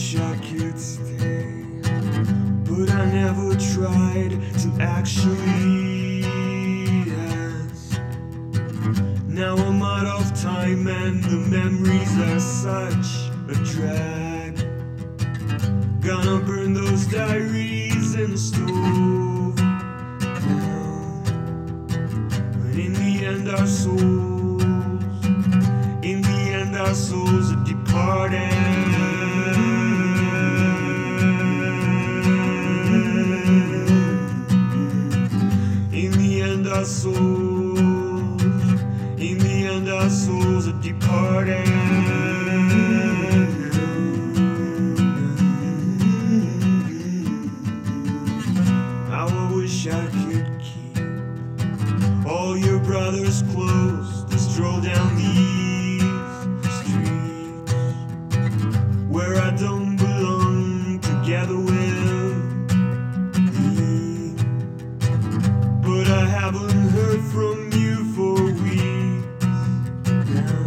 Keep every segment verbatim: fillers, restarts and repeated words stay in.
wish I could stay, but I never tried to actually ask. Now I'm out of time and the memories are such a drag. Gonna burn those diaries in the stove now, but in the end our souls, in the end our souls are departed. Our souls, in the end, our souls are departing. Now I wish I could keep all your brothers close to stroll down these streets where I don't belong together with. I haven't heard from you for weeks now,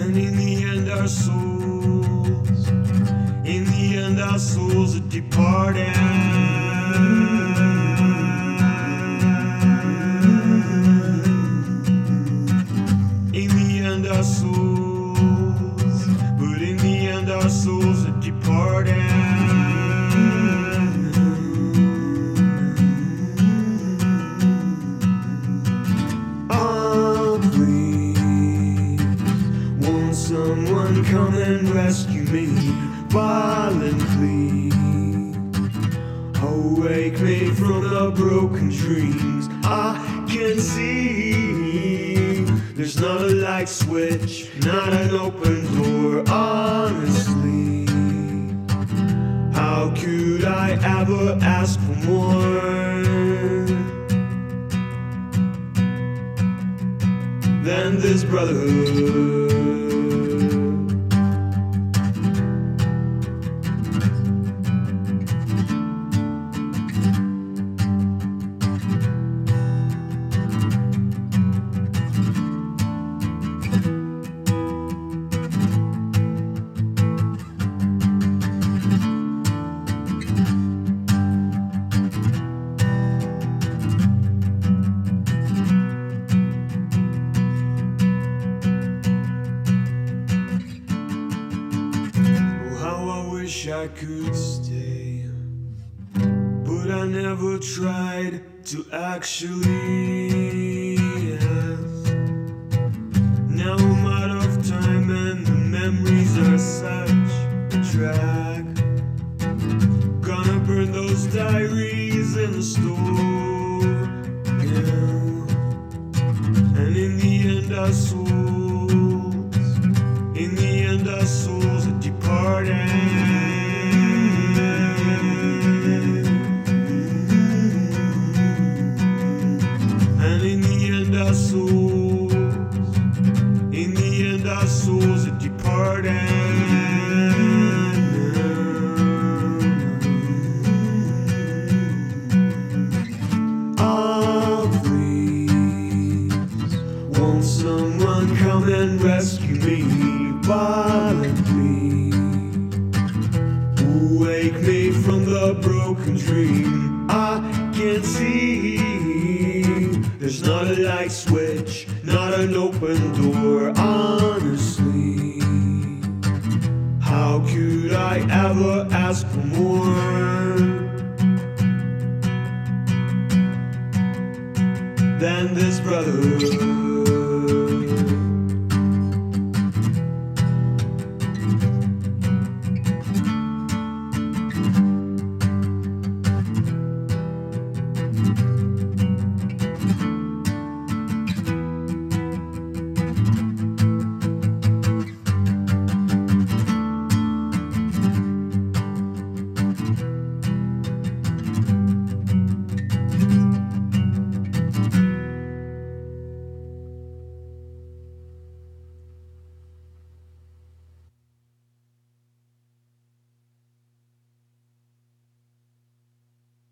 and in the end our souls, in the end our souls are departing. In the end our souls, but in the end our souls are departing. Someone come and rescue me violently. Oh, wake me from the broken dreams I can see. There's not a light switch, not an open door, honestly. How could I ever ask for more than this brotherhood? I could stay, but I never tried to actually ask. Now I'm out of time and the memories are such a drag. Gonna burn those diaries in the store now, and in the end our souls, in the end our souls are departing. Our souls, in the end our souls are departing. Oh, please, won't someone come and rescue me violently? Wake me from the broken dream I can't see. There's not a light switch, not an open door, honestly. How could I ever ask for more than this brotherhood?